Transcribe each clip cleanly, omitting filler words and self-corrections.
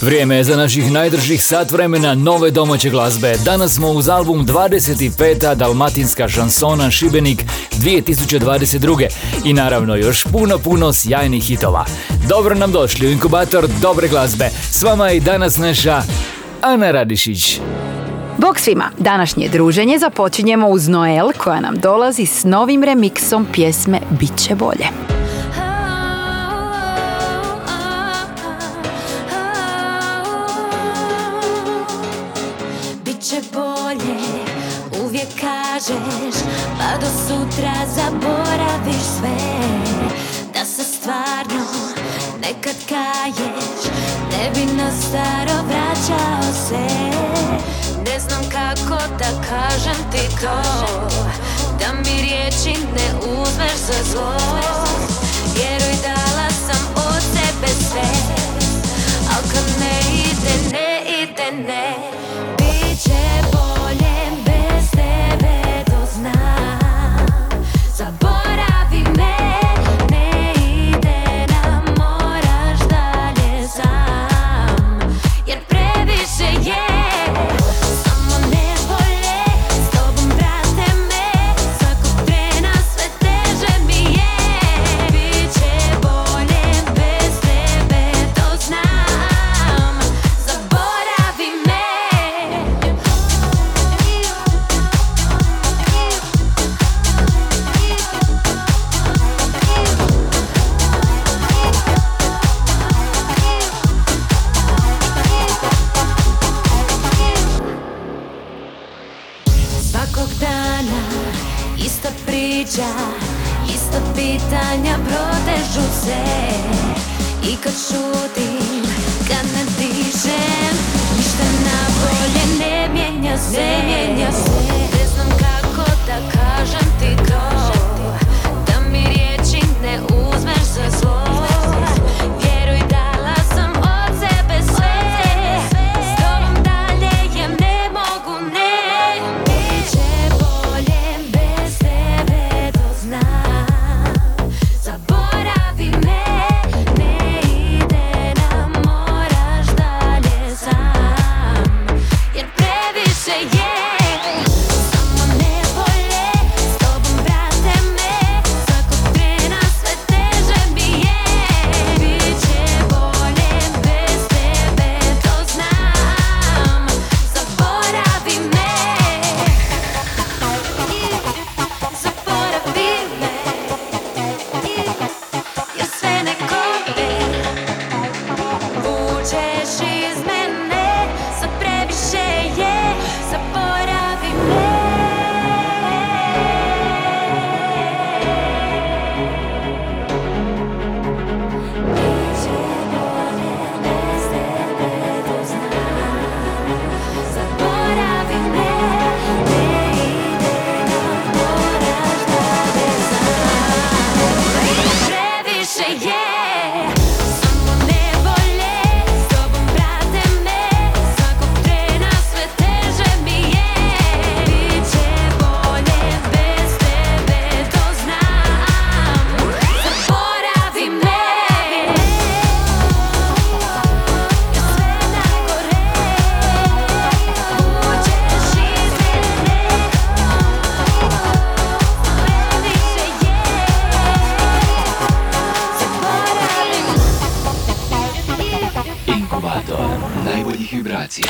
Vrijeme je za naših najdržih sat vremena nove domaće glazbe. Danas smo uz album 25. Dalmatinska šansona Šibenik 2022. I naravno još puno sjajnih hitova. Dobro nam došli u inkubator dobre glazbe. S vama je i danas naša Ana Radišić. Bog svima, današnje druženje započinjemo uz Noel koja nam dolazi s novim remiksom pjesme Biće bolje. Pa do sutra zaboraviš sve, da se stvarno nekad kaješ, ne bi na staro vraćao se. Ne znam kako da kažem ti to, da mi riječi ne uzmeš za zlo. Vjeruj, dala sam od sebe sve, al kad ne ide, ne ide, ne. Biće bolje bez tebe. Zaboravi me, ne ide nam, moraš dalje sam, jer previše je. Samo ne volje, s tobom prate me, svakog trena sve teže mi je. Biće bolje bez tebe, to znam, zaboravi me. Ista pitanja protežu se, i kad šutim, kad ne dišem, ništa na bolje ne mijenja se, ne mijenja se. Ne znam kako da kažem ti to, da mi riječi ne uzmeš za zlo. Vjeruj, dala sam od sebe sve, s tobom dalje je ne mogu ne. Biće bolje bez tebe, zaboravi me, ne ide nam, moraš dalje sam, jer previše je. Samo ne bolje, s tobom prate me, svakog trena sve teže mi je. Biće bolje bez tebe, to znam, zaboravi me, zaboravi me. Jer sve nekome vučeš iz mene, sad previše je, zaboravi me. Biće bolje bez tebe, to znam, zaboravi me, ne ide nam, moraš dalje sam, previše je. Samo ne volje, s tobom prate me, svakog trena sve teže mi je. Biće bolje bez tebe, to znam, zaboravi me. Jer sve najgore vučeš iz mene, previše je, zaboravi me. Inkubator najboljih vibracija.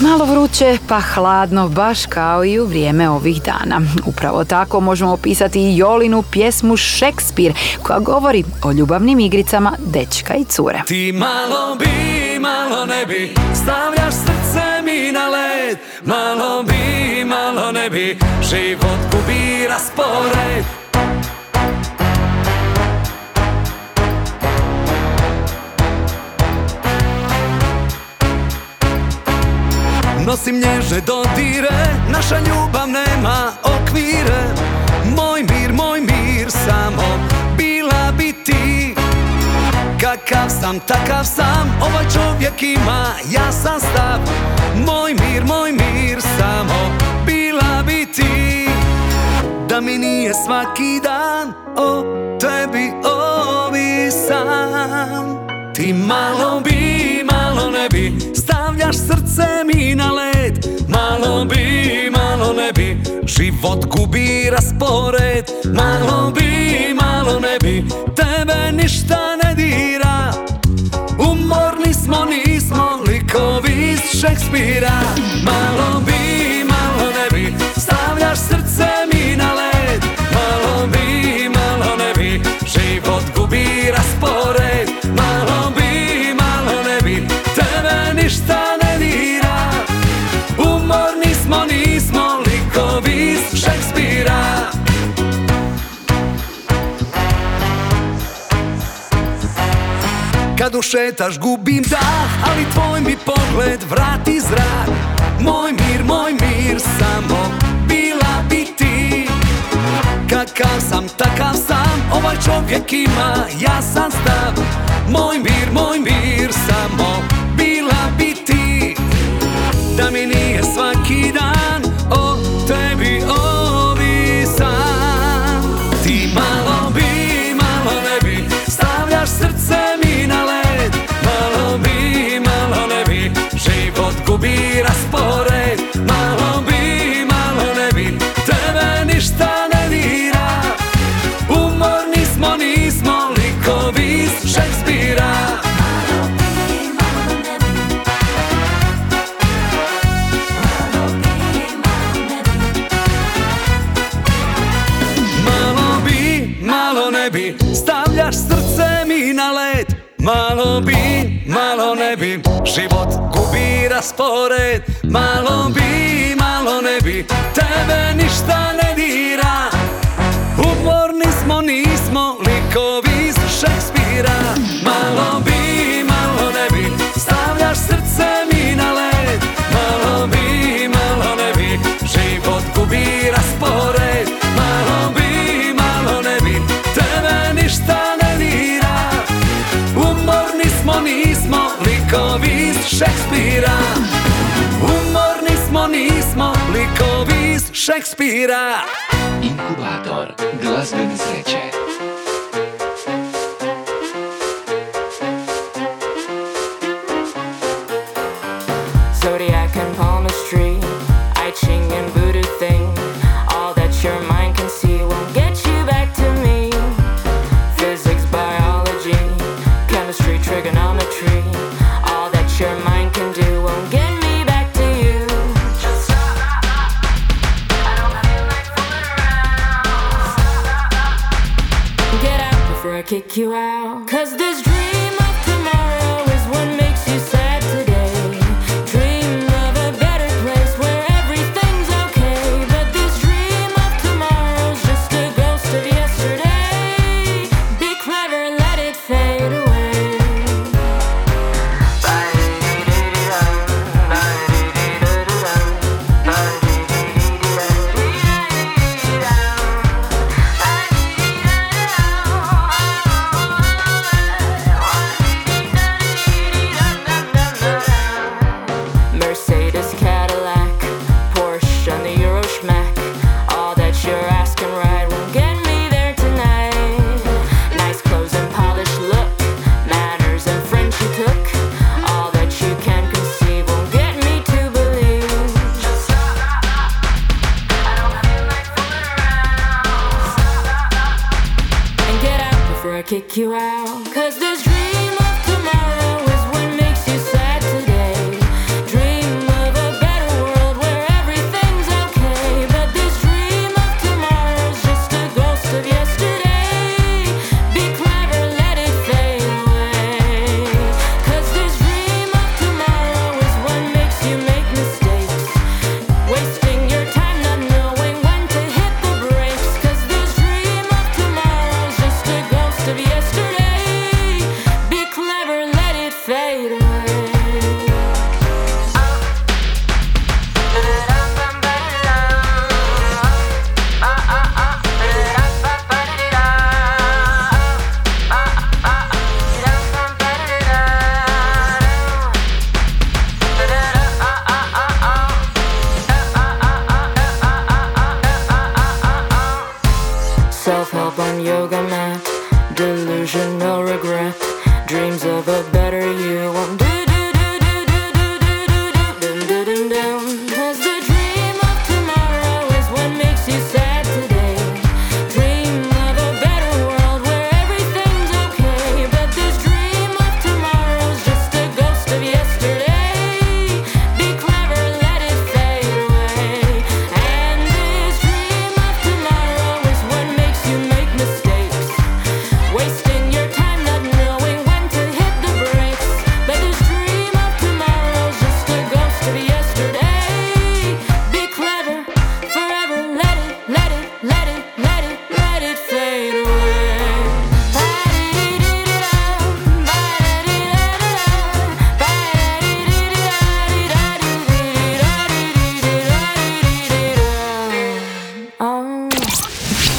Malo vruće pa hladno, baš kao i u vrijeme ovih dana. Upravo tako možemo opisati i Jolinu pjesmu Šekspir koja govori o ljubavnim igricama dečka i cure. Ti malo bi, malo ne bi, stavljaš srce mi na led. Malo bi, malo ne bi, život gubi raspored. nosim nježne dodire, naša ljubav nema okvire. Moj mir, samo bila bi ti. Kakav sam, takav sam, ovaj čovjek ima jasan stav. Moj mir, samo bila bi ti. Da mi nije svaki dan o tebi ovisan. Ti malo bi, malo ne bi, stavljaš srce mi na led. Malo bi, malo ne bi, život gubi raspored. Malo ne bi, tebe ništa ne dira. Umorni smo, nismo likovi iz Šekspira. Malo ne bi, stavljaš srce mi na led. Malo ne bi, život gubi raspored. Malo ne bi, tebe ništa ne dira. Umorni smo, nismo likovi iz Šekspira. Kad ušetaš gubim dah, ali tvoj mi pogled vrati zrak. Moj mir, samo bila bi ti. Kakav sam, takav sam, ovaj čovjek ima jasan stav. Moj mir, samo bila bi ti. Da mi nije svaki dan o tebi ovisan. Ti malo ne bi, stavljaš srce mi na led. Malo ne bi, život gubi raspored. Malo ne bi, tebe ništa ne dira. Umorni smo, nismo likovi iz Šekspira. Malo ne bi, stavljaš srce mi na led. Malo ne bi, život gubi raspored. Malo ne bi, tebe ništa ne dira. Umorni smo, nismo likovi iz Šekspira. Malo ne bi, stavljaš srce mi na led. Malo ne bi, život gubi raspored. Malo ne bi, tebe ništa ne dira. Umorni smo, nismo likovi iz Šekspira. Umorni smo, nismo likovi iz Šekspira. Inkubator glazbene sreće. Zodiac and palmistry, I Ching and voodoo thing. All that your mind can see won't get you back to me. Physics, biology, chemistry, trigonometry. All that your mind can do won't get me back to you. Just I don't feel like fooling around. Get out before I kick you out. 'Cause this dream of tomorrow is what makes you sad today.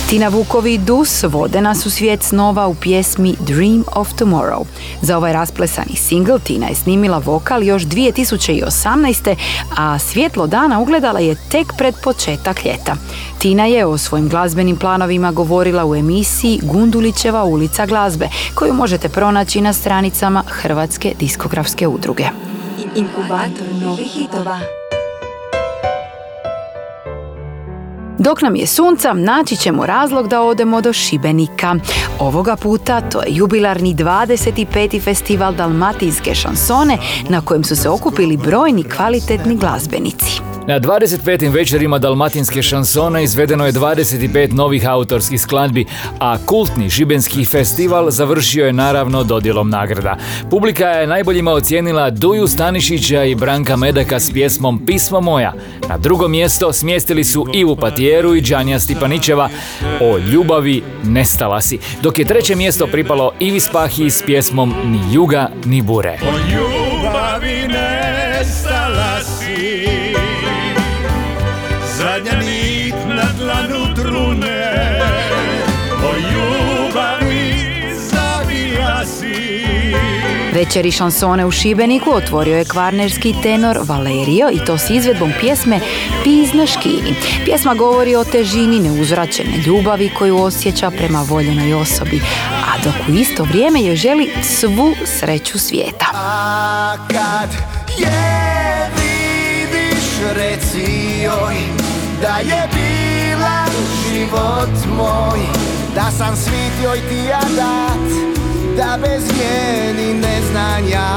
Tina, Vukovi i Dus vode nas u svijet snova u pjesmi Dream of Tomorrow. Za ovaj rasplesani single Tina je snimila vokal još 2018. a svjetlo dana ugledala je tek pred početak ljeta. Tina je o svojim glazbenim planovima govorila u emisiji Gundulićeva ulica glazbe, koju možete pronaći na stranicama Hrvatske diskografske udruge. Inkubator novih hitova. Dok nam je sunca, naći ćemo razlog da odemo do Šibenika. Ovoga puta to je jubilarni 25. festival Dalmatinske šansone na kojem su se okupili brojni kvalitetni glazbenici. Na 25. večerima Dalmatinske šansone izvedeno je 25 novih autorskih skladbi, a kultni šibenski festival završio je naravno dodjelom nagrada. Publika je najboljima ocijenila Duju Stanišića i Branka Medeka s pjesmom Pismo moja. Na drugo mjesto smjestili su Ivu Patijeru i Đanja Stipaničeva O ljubavi nestala si, dok je treće mjesto pripalo Ivi Spahi s pjesmom Ni juga ni bure. O ljubavi nestala si, zadnja nit na dlanu trune, o ljubavi zavija si. Večeri šansone u Šibeniku otvorio je kvarnerski tenor Valerio i to s izvedbom pjesme Piz na škini. Pjesma govori o težini neuzvraćene ljubavi koju osjeća prema voljenoj osobi, a dok u isto vrijeme joj želi svu sreću svijeta. A kad je vidiš reci joj da je bila život moj, da sam svit joj ti ja dat, da bez nje ni ne znam ja.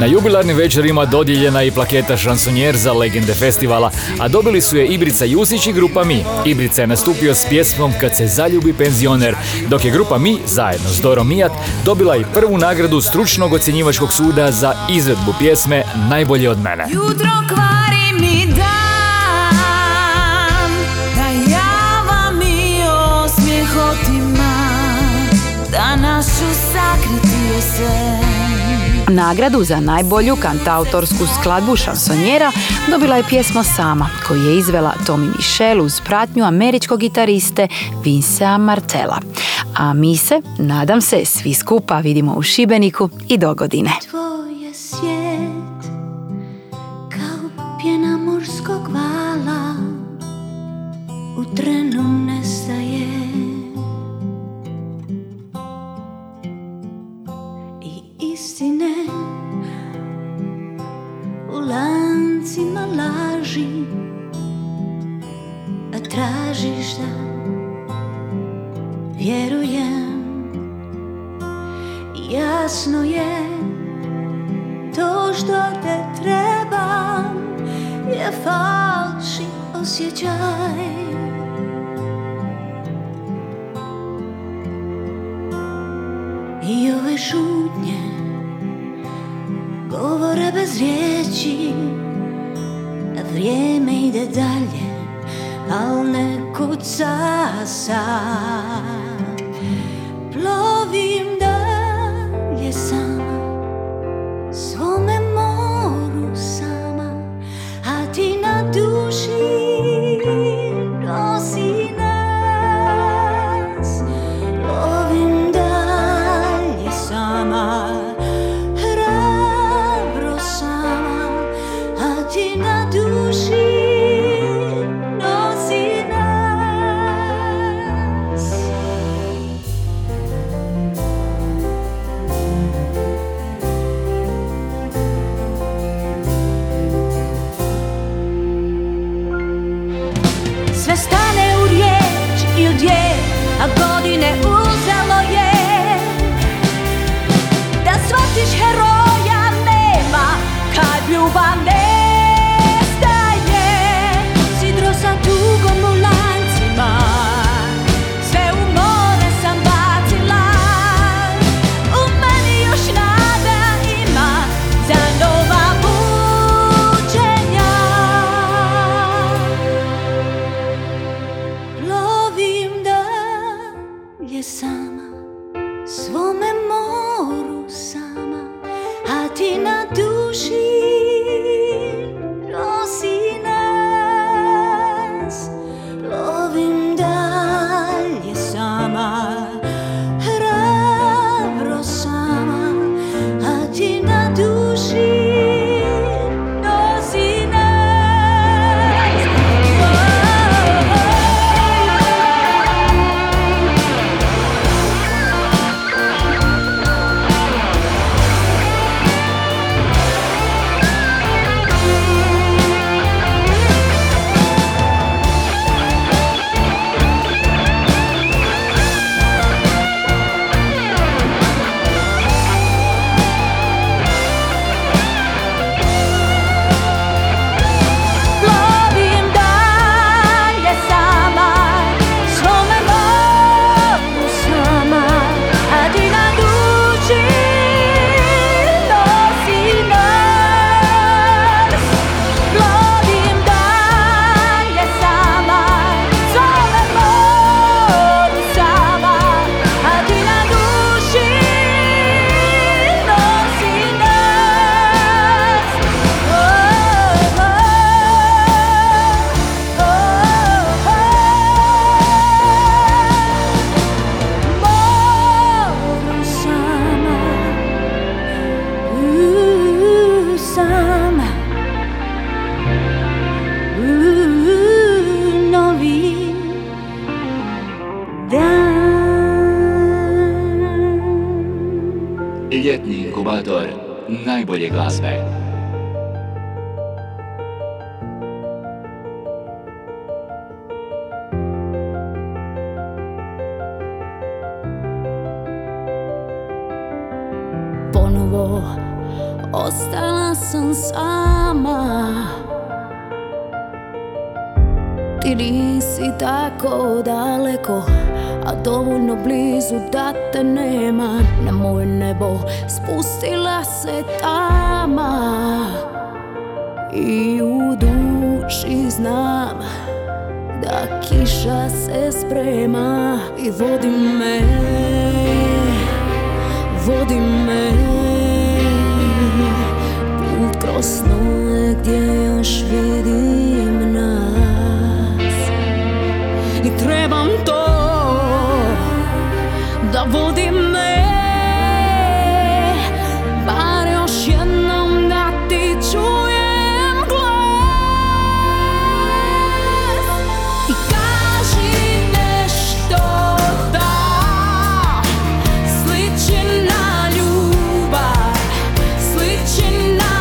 Na jubilarnim večerima dodijeljena i plaketa šansonjer za legende festivala, a dobili su je Ibrica Jusić i grupa Mi. Ibrica je nastupio s pjesmom Kad se zaljubi penzioner, dok je grupa Mi zajedno s Doromijat dobila i prvu nagradu stručnog ocjenjivačkog suda za izvedbu pjesme Najbolje od mene. Jutro kvari mi dan, danas ću sakritio se. Nagradu za najbolju kantautorsku skladbu šansonjera dobila je pjesma Sama, koju je izvela Tommy Michel uz pratnju američkog gitariste Vincea Martella. A mi se, nadam se, svi skupa vidimo u Šibeniku i do godine. Tvoj je svijet kao pjena morskog vala, u trenu nestaje. Istine u lancima laži, a tražiš da vjerujem. Jasno je to što te trebam je falši osjećaj. I ove šutnje govore bez riječi, a vrijeme ide dalje, al ne kuca sad. Plovim dalje sama, svome moru sama, a ti na duši nosi nas. Sama, svome moru sama. najbolje glazbe. Ostala sam sama, ti nisi tako daleko, a dovoljno blizu da te nema. Na moje nebo spustila se tama i u duši znam da kiša se sprema. I vodi me, vodi me kroz noć gdje još vidim nas. I trebam to da vodi me, bar još jednom da ti čujem glas. I kaži nešto da sliči na ljubav, sliči na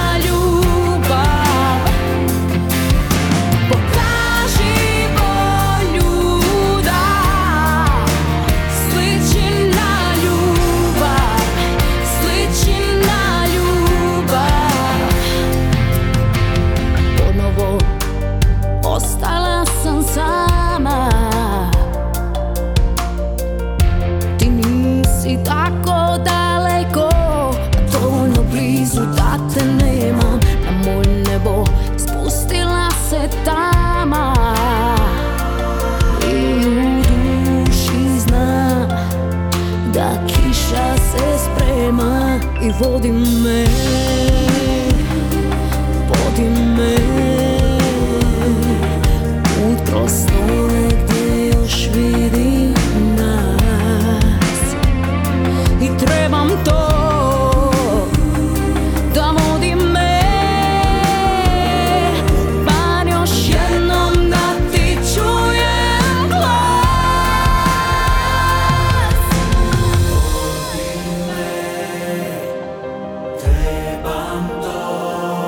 vodi me, vodi me put kroz noć gdje još vidim nas. I trebam to da vodi me, bar još jednom da ti čujem glas. Vodi me, trebam to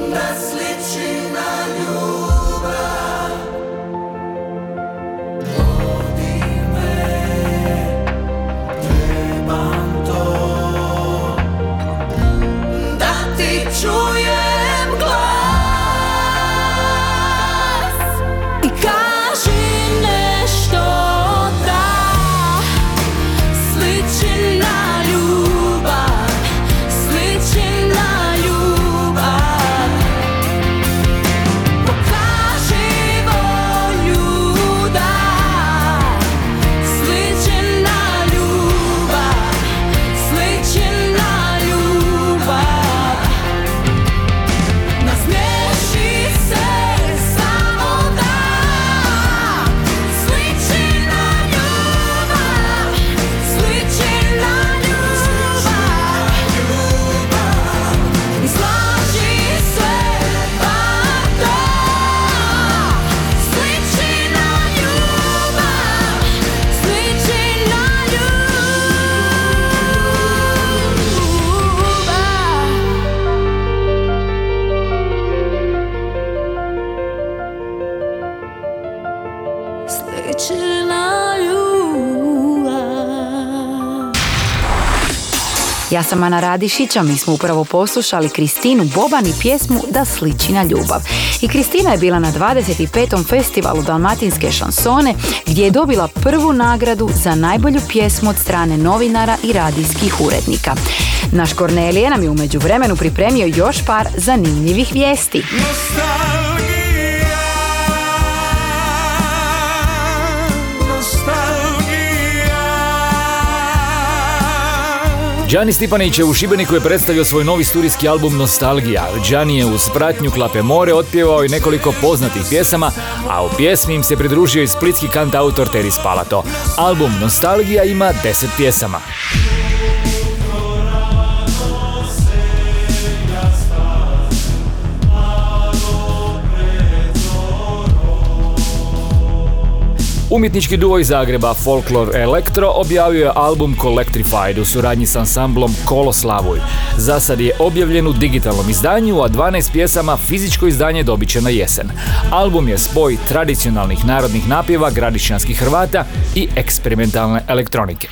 da sliči na ljubav, vodi me, trebam to da ti čujem glas. I kaži nešto da sliči na ljubav, sliči na ljubav. Pokaži volju da sliči na ljubav, sliči na ljubav. Nasmiješi se samo da sliči na ljubav, sliči na ljubav. I slaži se pa da sliči na ljubav, sliči na ljubav. Sliči na ljubav. Ja sam Ana Radišić, a mi smo upravo poslušali Kristinu Boban i pjesmu Da sliči na ljubav. I Kristina je bila na 25. festivalu Dalmatinske šansone gdje je dobila prvu nagradu za najbolju pjesmu od strane novinara i radijskih urednika. Naš Kornelije nam je u međuvremenu pripremio još par zanimljivih vijesti. Gianni Stipanić je u Šibeniku je predstavio svoj novi studijski album Nostalgija. Gianni je uz pratnju Klape more otpjevao i nekoliko poznatih pjesama, a u pjesmi im se pridružio i splitski kantautor Teris Palato. Album Nostalgija ima 10 pjesama. Umjetnički duo iz Zagreba Folklore Electro objavio je album Collectrified u suradnji s ansamblom Kolo Slavuj. Za sad je objavljen u digitalnom izdanju, a 12 pjesama fizičko izdanje dobit će na jesen. Album je spoj tradicionalnih narodnih napjeva gradišćanskih Hrvata i eksperimentalne elektronike.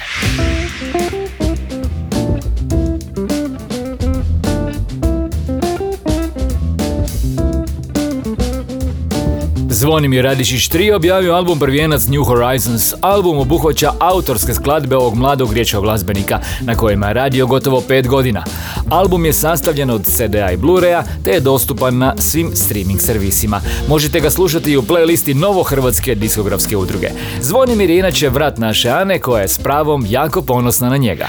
Zvonimir Radišić 3 objavio album Prvijenac New Horizons. Album obuhvaća autorske skladbe ovog mladog riječkog glazbenika na kojima je radio gotovo 5 godina. Album je sastavljen od CD-a i Blu-raya te je dostupan na svim streaming servisima. Možete ga slušati i u playlisti Novohrvatske diskografske udruge. Zvonimir je inače vrat naše Ane koja je s pravom jako ponosna na njega.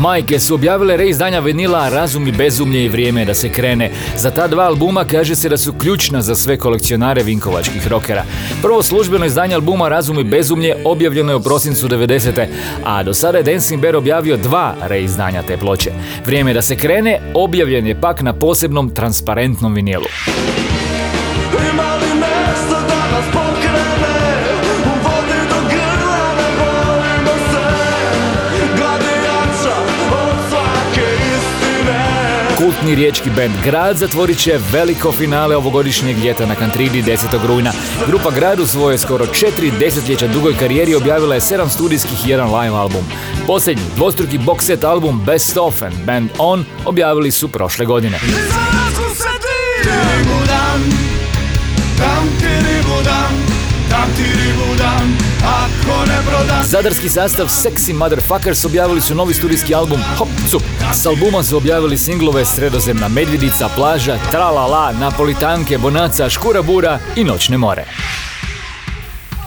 Majke su objavile reizdanja vinila Razum i bezumlje i Vrijeme da se krene. Za ta dva albuma kaže se da su ključna za sve kolekcionare vinkovačkih rokera. Prvo službeno izdanje albuma Razum i bezumlje objavljeno je u prosincu 90. a do sada je Dancing Bear objavio 2 reizdanja te ploče. Vrijeme da se krene objavljen je pak na posebnom transparentnom vinilu. Kultni riječki band Grad zatvorit će veliko finale ovogodišnjeg ljeta na Kantridi 10. rujna. Grupa Grad u svojoj skoro 4 desetljeća dugoj karijeri objavila je 7 studijskih i 1 live album. Posljednji dvostruki box set album Best Of and Band On objavili su prošle godine. Zadarski sastav Sexy Motherfuckers objavili su novi studijski album Hop Cup. S albuma su objavili singlove Sredozemna medvjedica, Plaža, Tralala, Napolitanke, Bonaca, Škura bura i Noćne more.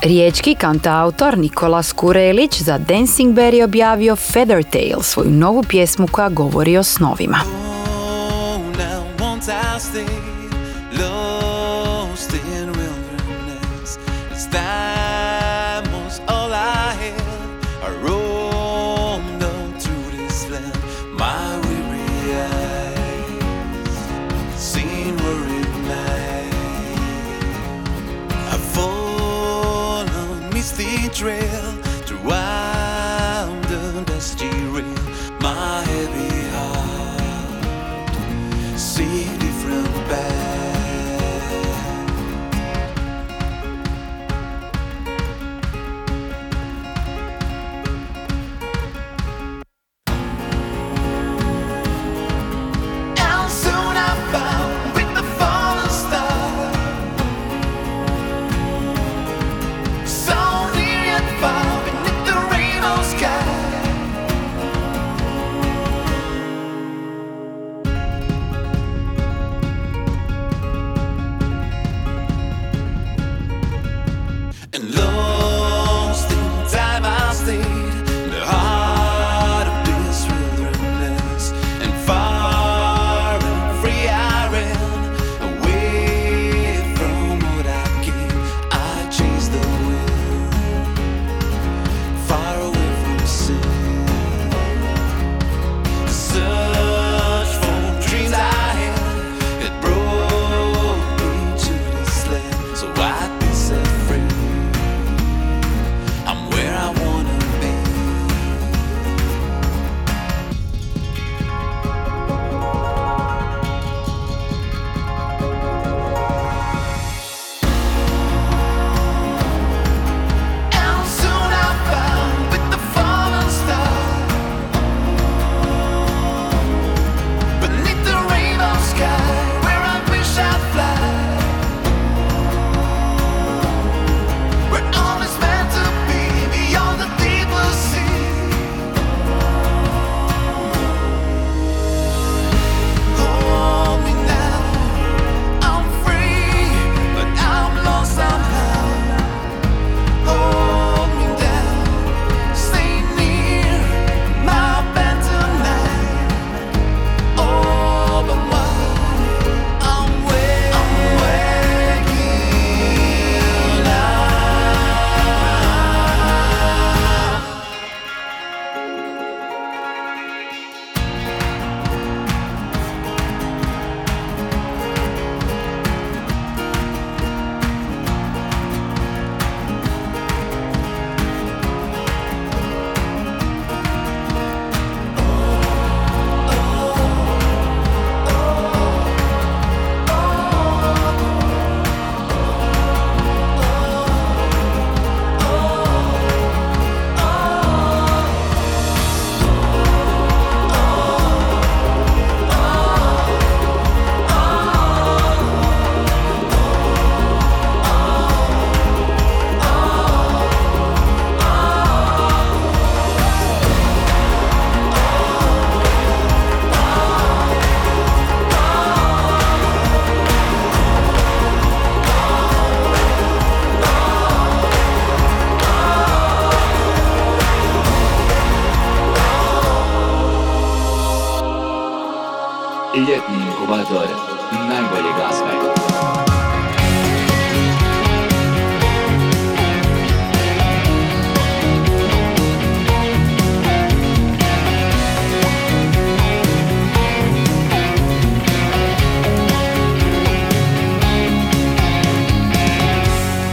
Riječki kantautor Nikola Skurelić za Dancing Bear je objavio Feather Tale, svoju novu pjesmu koja govori o snovima. Salvador, najbolje glazbe.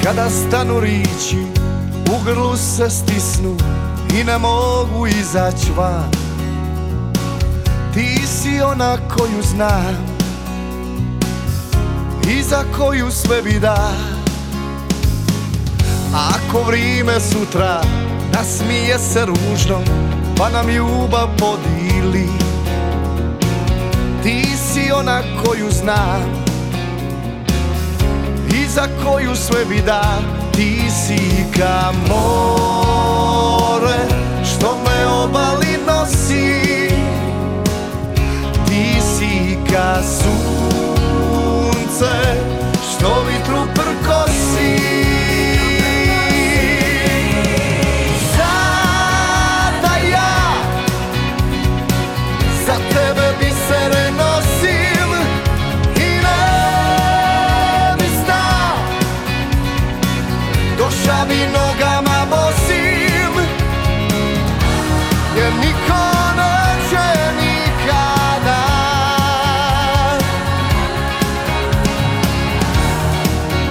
Kada stanu riči, u grlu se stisnu i ne mogu izaći van. Ti si ona koju znam i za koju sve bi da. Ako vrime sutra nasmije se ružno, pa nam ljubav podijeli. Ti si ona koju znam i za koju sve bi da. Ti si ka more što me obali nosi, ti si ka sunce što vitru prkosi. Sada ja za tebe bi se renosio i nogama bosim, jer niko neće nikada.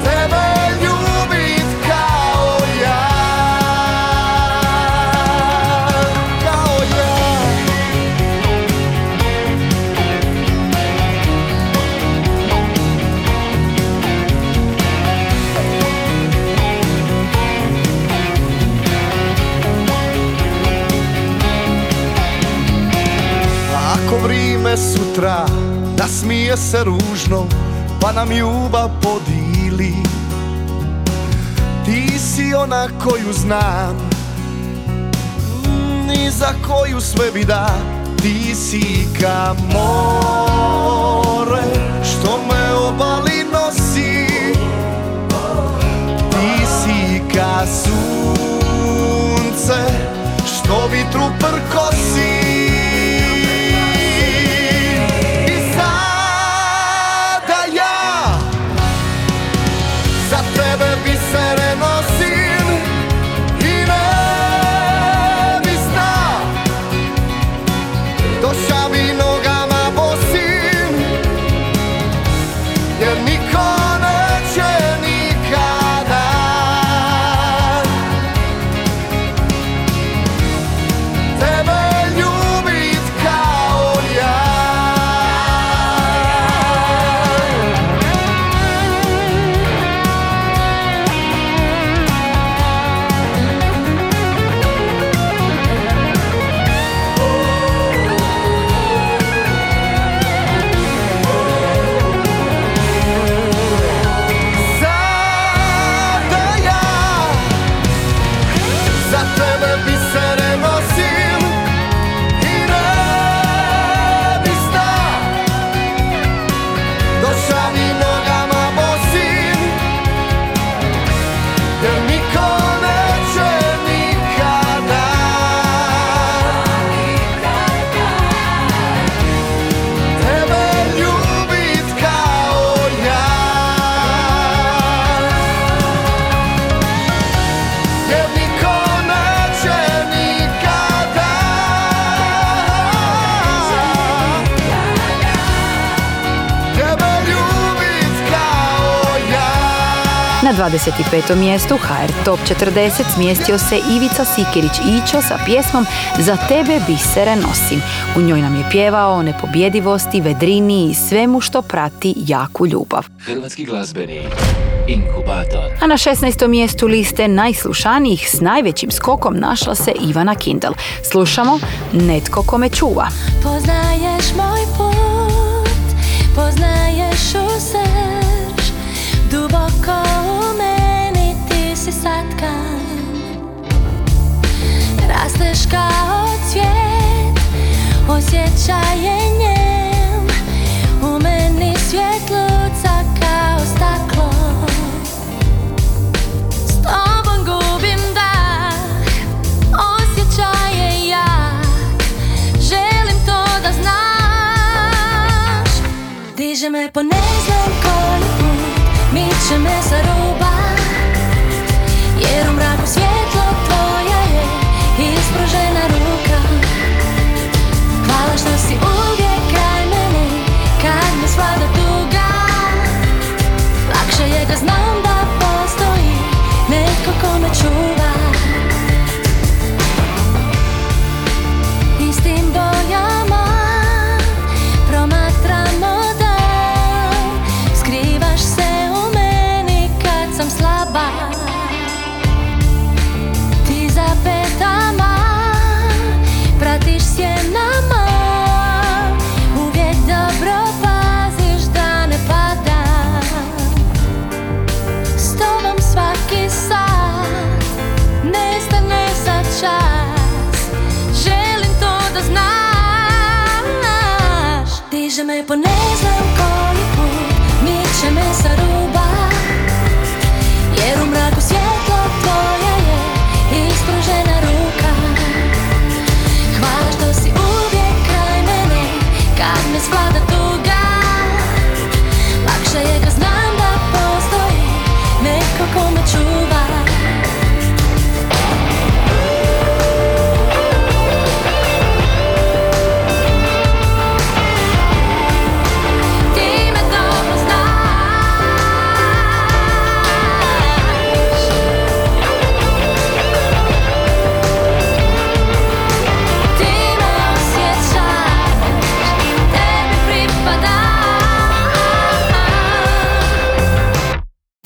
Tebe ljubit kao ja, kao ja. Vrime sutra nasmije se ružno, pa nam ljubav podijeli. Ti si ona koju znam i za koju sve bi da. Ti si ka more što me obali nosi, ti si ka sunce što vitru prkosi. Tebe bi se renosim i ne bi zna, doša bi nogama bosim, jer niko neće nikada. Tebe ljubit kao ja. Na 25. mjestu HR Top 40 smjestio se Ivica Sikirić Ičo sa pjesmom Za tebe bisere nosim. U njoj nam je pjevao o nepobjedivosti, vedrini i svemu što prati jaku ljubav. Hrvatski glazbeni inkubator. A na 16. mjestu liste najslušanijih s najvećim skokom našla se Ivana Kindel. Slušamo Netko ko me čuva. Poznaješ moj put, poznaješ u srž, duboko satkan. Rasteš kao cvijet, osjećaj je njem, u meni svjetluca kao staklo. S tobom gubim dah, osjećaj je jak, želim to da znaš. se po ne znam koji put miče me sa ruba, jer u mraku svjetlo tvoja je ispružena ruka. Hvala što si uvijek kraj mene kad me svada tuga. Lakše je da znam da postoji netko ko me čuva. Istim bojama promatramo dan, skrivaš se u meni kad sam slaba. Ti za petama pratiš sjenama, uvijek dobro paziš da ne padam. S tobom svaki sat nestane za čas. Diže me po ne znam koji put, miče me sa ruba, jer u mraku svjetlo tvoje je ispružena ruka. Hvala što si uvijek kraj mene kad me svlada tuga. Lakše je kad znam da postoji neko ko me čuva.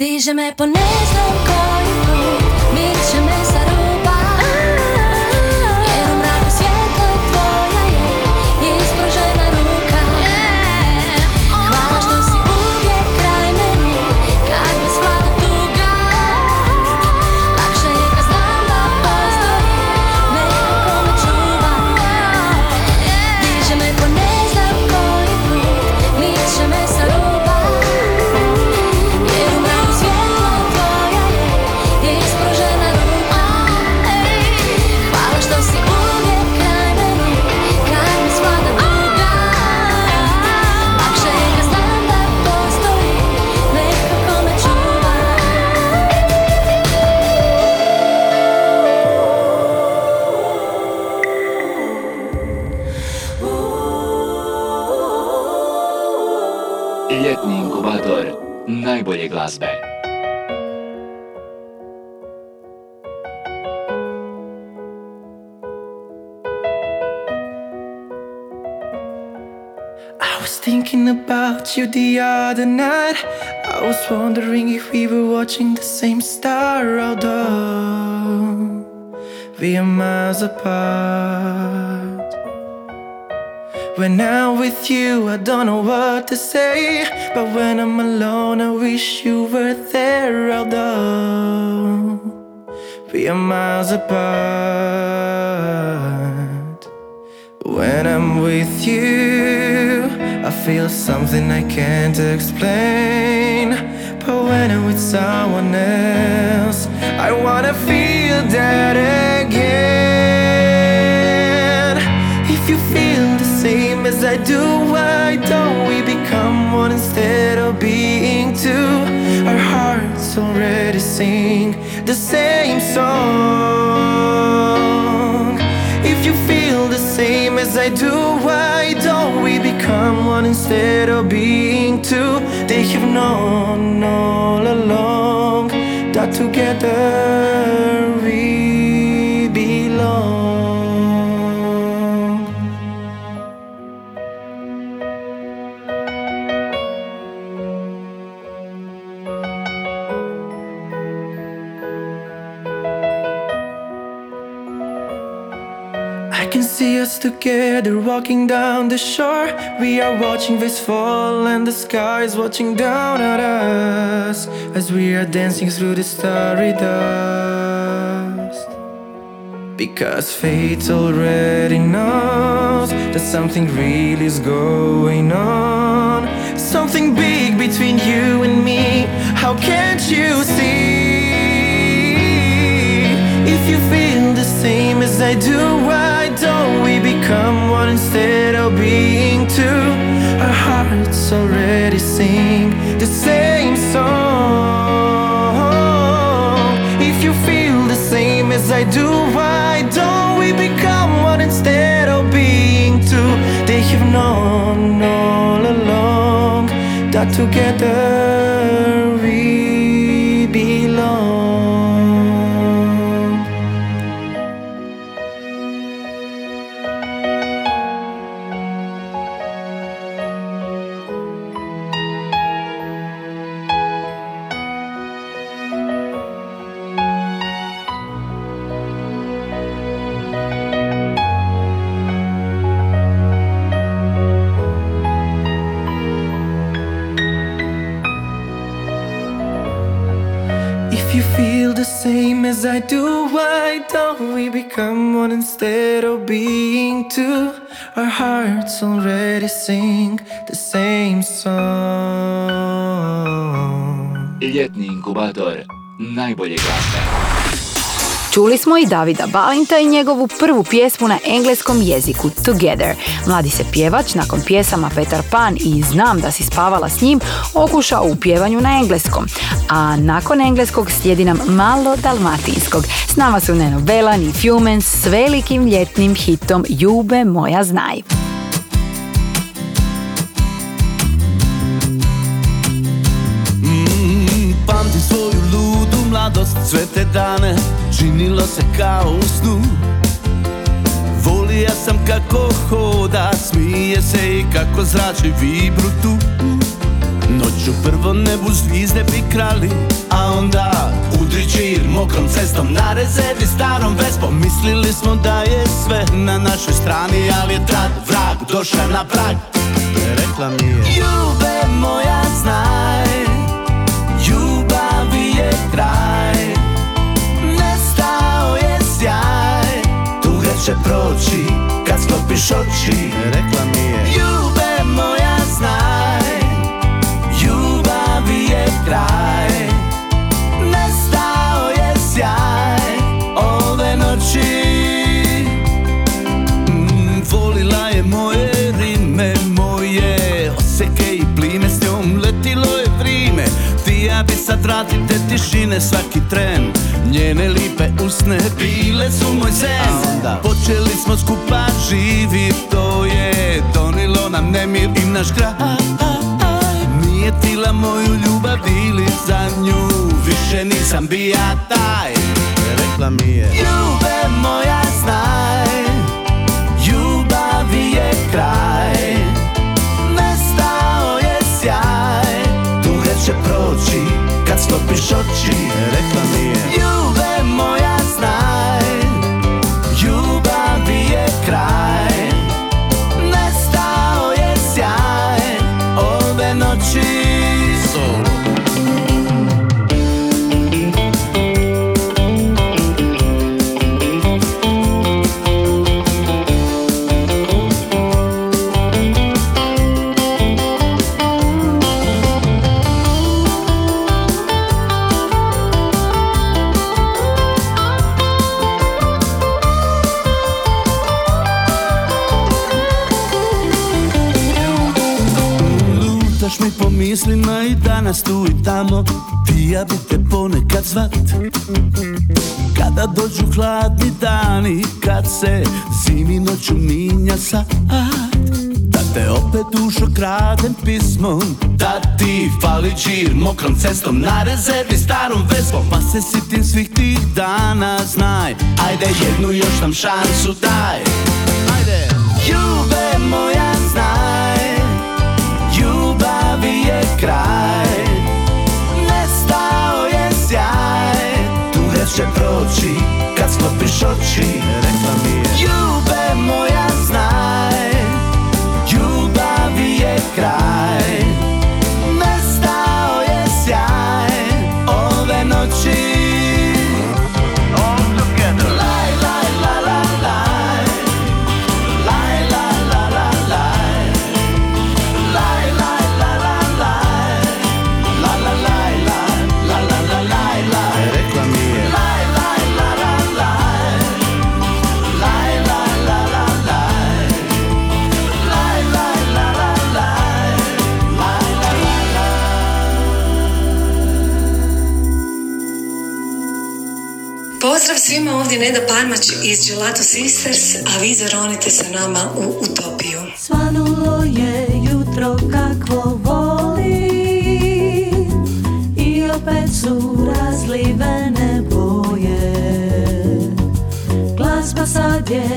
Diže me po ne znam koji put, miče me sa ruba, jer u mraku svjetla tvoja je ispružena ruka. Hvala što si uvijek kraj meni kad me svlada tuga. Lakše je kad znam da postoji neko ko me čuva. Diže me po ne znam koji put, miče me sa ruba. Najbolje glazbe. I was thinking about you the other night. I was wondering if we were watching the same star, although we are miles apart. When I'm with you, I don't know what to say, but when I'm alone, I wish you were there, although we are miles apart. When I'm with you, I feel something I can't explain, but when I'm with someone else, I wanna feel that again. If you feel same as I do, why don't we become one instead of being two? Our hearts already sing the same song. If you feel the same as I do, why don't we become one instead of being two? They have known all along that together we belong. See us together walking down the shore. We are watching waves fall and the sky is watching down at us as we are dancing through the starry dust. Because fate already knows that something real is going on, something big between you and me. How can't you see? If you feel the same as I do, why don't we become one instead of being two? Our hearts are red. already sing the same song. If you feel the same as I do, why don't we become one instead of being two? They have known all along that together we belong. Same as I do, why don't we become one instead of being two? Our hearts already sing the same song. Ljetni inkubator najbolje glazbe. Čuli smo i Davida Balinta i njegovu prvu pjesmu na engleskom jeziku, Together. Mladi se pjevač nakon pjesama Petar Pan i Znam da si spavala s njim okušao u pjevanju na engleskom. A nakon engleskog slijedi nam malo dalmatinskog. S nama su Neno Belan i Fiumens s velikim ljetnim hitom Ljube moja znaj. Pamtim svoju ludu mladost, sve te dane činilo se kao u snu. Volija sam kako hoda, smije se i kako zrači vibru tu. Noću prvo nebu zvizde prikrali, a onda udri čir mokrom cestom. Na rezervi starom Vespom mislili smo da je sve na našoj strani, ali je trad vrag došao na prag. Rekla mi je Ljube moja znaj, ljubavi je kraj, nestao je sjaj, tuga će proći kad sklopiš oči. Rekla mi je Ljube moja znaj, ljubavi je kraj, nestao je sjaj ove noći. Volila je moje rime, moje oseke i plime, s njom letilo je vrime. Ja bi sad vratim te tišine svaki tren, njene lipe usne bile su moj sen. Onda počeli smo skupa živit, to je donilo nam nemir i naš kraj. Nije tila moju ljubav ili za nju, više nisam bija taj. Rekla mi je Ljube moja znaj, ljubavi je kraj, nestao je sjaj, će proći kad sklopiš oči. Rekla mi je Ljube moja znaj, ljubavi je kraj, nestao je sjaj ove noći. Mi po mislima i danas tu i tamo, ti ja bi te ponekad zvat. Kada dođu hladni dani, kad se zimi noću minja sat, da te opet dušo kradem pismom, da ti fali džir mokrom cestom. Na rezervi starom Vespom, pa se sitim svih tih dana, znaj, ajde jednu još nam šansu daj. Ajde Ljube moja znaj, ljubavi je kraj, nestao je sjaj, tuga će proći kad sklopiš oči. Rekla mi je Ljube moja znaj, ljubavi je kraj, nestao je sjaj ove noći. Pozdrav svima, ovdje Neda Parmać iz Gelato Sisters, a vi zaronite sa nama u Utopiju. Svanulo je jutro kakvo volim i opet su razlivene boje. Glazba sad je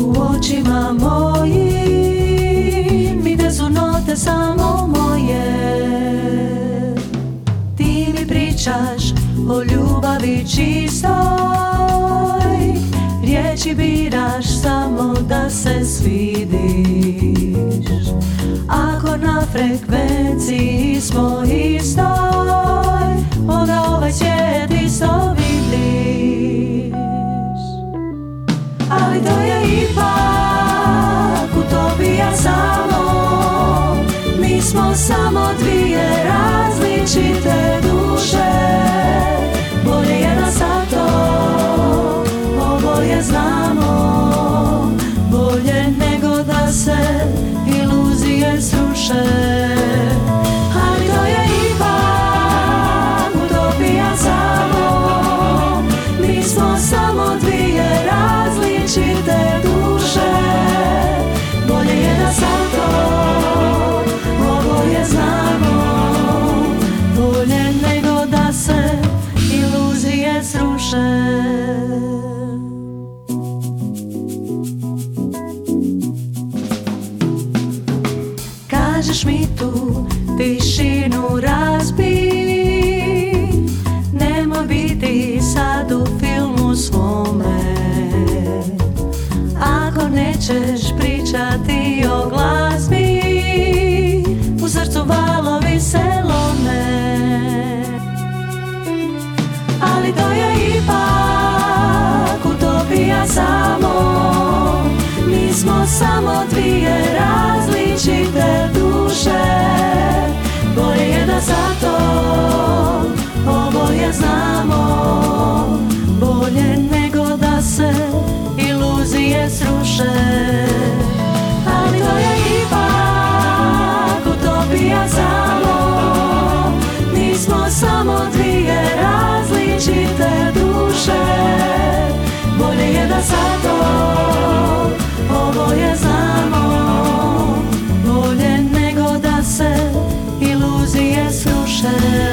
u očima mojim i da su note samo moje. Ti mi pričaš o ljubavi čistoj, riječi biraš samo da se svidiš. Ako na frekvenciji smo istoj, onda ovaj svijet isto vidiš. Ali to je ipak utopija samo, mi smo samo dvije različite duše. Bolje je da zato oboje znamo, bolje nego da se iluzije sruše. Ali to je ipak utopija samo, mi smo samo dvije različite duše. Bolje je da zato oboje znamo, bolje nego da se sruše. Kažeš mi tu tišinu razbij, nemoj biti sad u filmu svome. Ako nećeš pričati o glazbi, u srcu valovi se lome. Ali to je ipak utopija samo, mi smo samo dvije različite duše. Bolje je da zato oboje znamo, bolje nego da se iluzije sruše. Ali to je ipak utopija samo, mi smo samo dvije različite duše. Bolje je da zato oboje znamo, bolje nego da se iluzije sruše.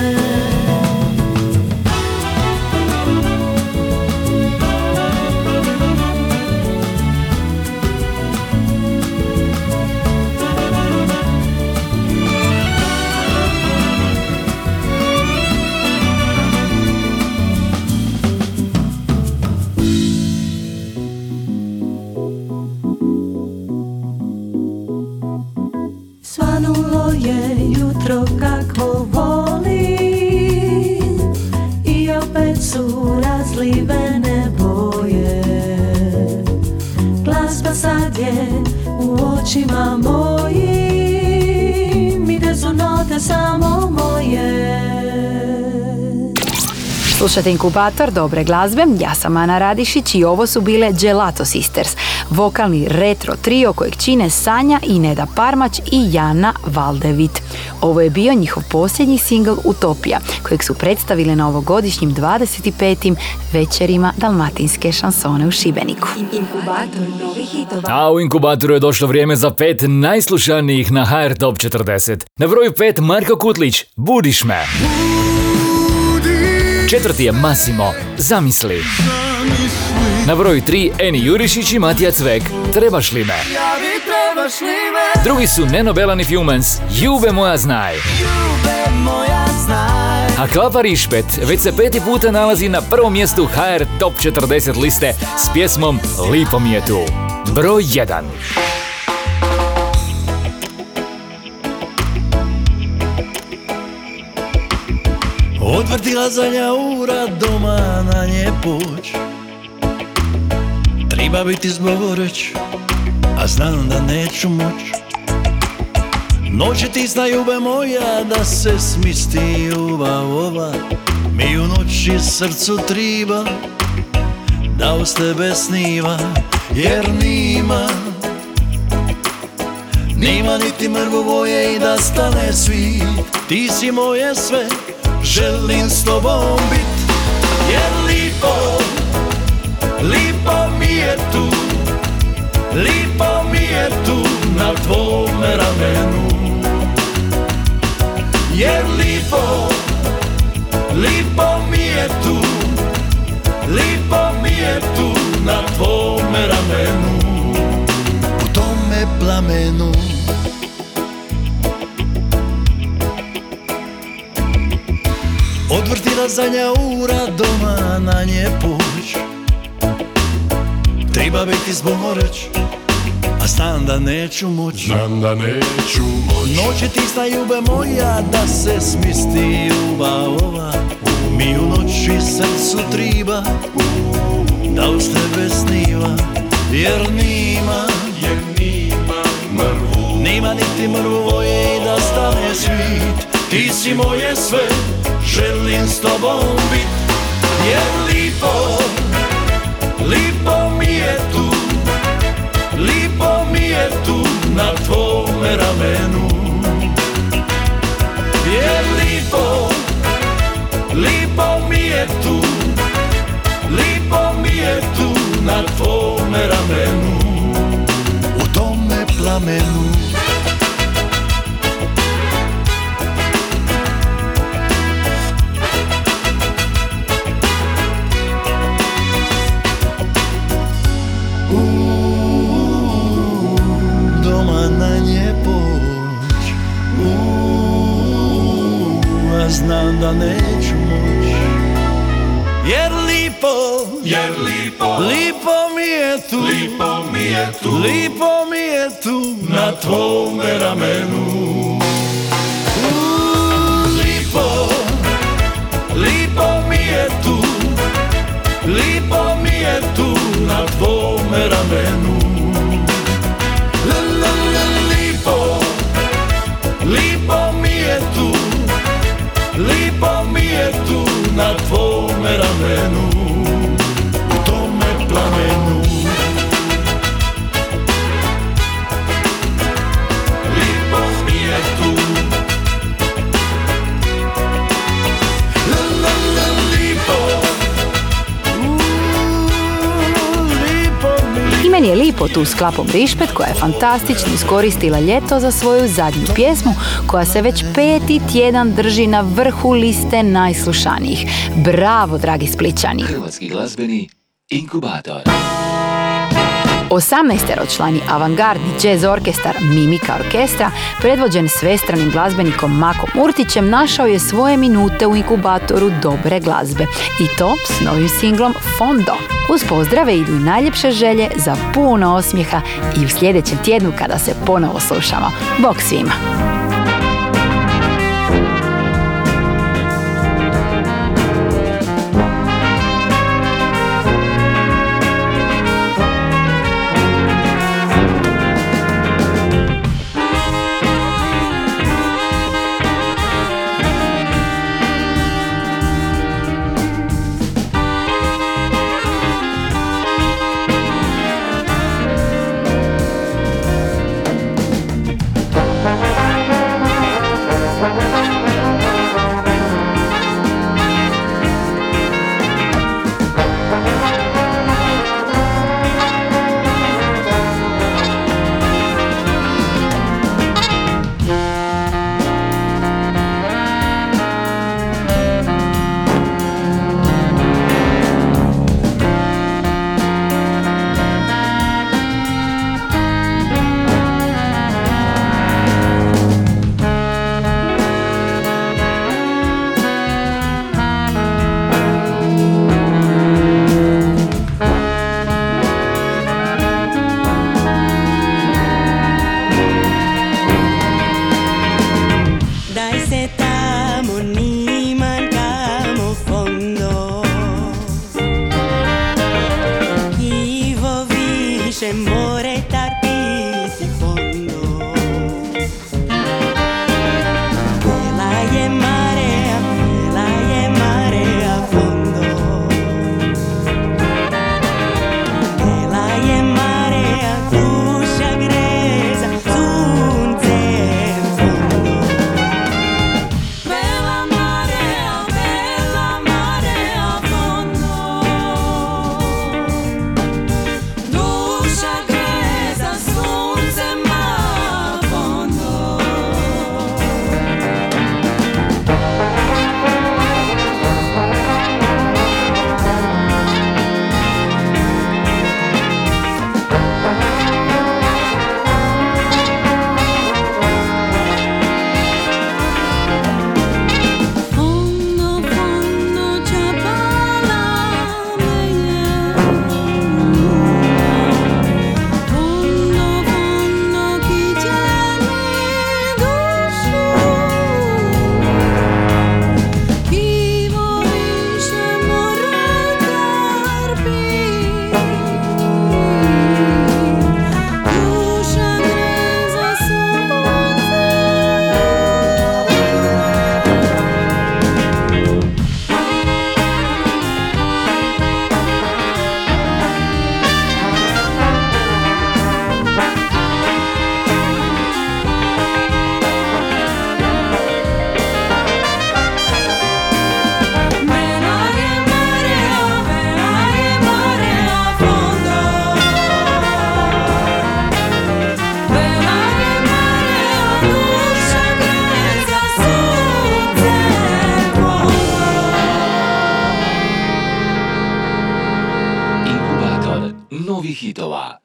Kako volim i opet su razlivene boje. Glazba sad je u očima mojim i da su note samo moje. Slušajte Inkubator dobre glazbe, ja sam Ana Radišić i ovo su bile Gelato Sisters, vokalni retro trio kojeg čine Sanja i Neda Parmać i Jana Valdevit. Ovo je bio njihov posljednji singl Utopija, kojeg su predstavile na ovogodišnjim 25. večerima Dalmatinske šansone u Šibeniku. A u Inkubatoru je došlo vrijeme za 5 najslušanijih na HR Top 40. Na broju 5 Marko Kutlić, Budiš me. 4. je Massimo, Zamisli. Na broju 3 Eni Jurišić i Matija Cvek, Trebaš li me? 2. su Neno Belan i Fiumens, Ljube moja znaj. A Klapa Rišpet već se 5. puta nalazi na prvom mjestu HR Top 40 liste s pjesmom Lipo mi je tu. Broj 1. Odvrtila zadnja ura doma, na nje poć. Treba biti zbogoreč, a znam da neću moć. Noći tisna ljube moja, da se smisti ljuba ova. Mi u noći srcu triba, da uz tebe sniva. Jer nima niti mrgu boje i da stane svi. Ti si moje sve, želim s tobom bit. Jer lipo lipo mi je tu na tvome ramenu, u tome plamenu. Odvrtila zadnja ura doma, na nje puć, treba biti zboreć, a stan da neću moć. Znam da neću moć. Noć je tisna ljube moja, da se smisti ljuba ova. Mi u noći srcu triba, da uz tebe sniva, jer nima, mrvu, nima niti mrvu voje da stane svit. Ti si moje sve, želim s tobom bit, jer lipo, lipo mi je tu, lipo mi je tu na tvome ramenu, jer lipo, lipo mi je tu, lipo mi je tu na tvome ramenu, u tome plamenu. Doma na nje poć, a znam da neću moć. Jer lipo, lipo mi je tu, lipo mi je tu, lipo mi je tu na tvome ramenu. Lipo, lipo mi je tu, lipo mi je tu na tvome ramenu. Lipo, lipo mi je tu, lipo mi je tu na tvome ramenu, u tome plamenu. Lipo mi je tu, lipo, lipo. I meni je lipo tu s Klapom Rišpet, koja je fantastično iskoristila ljeto za svoju zadnju pjesmu, koja se već peti tjedan drži na vrhu liste najslušanijih. Bravo, dragi Splićani! Hrvatski glazbeni inkubator. 18-člani avangardni jazz orkestar Mimika orkestra, predvođen svestranim glazbenikom Makom Urtićem, našao je svoje minute u inkubatoru dobre glazbe, i to s novim singlom Fondo. Uz pozdrave idu i najljepše želje za puno osmijeha i u sljedećem tjednu kada se ponovo slušamo. Bog svima! hitova.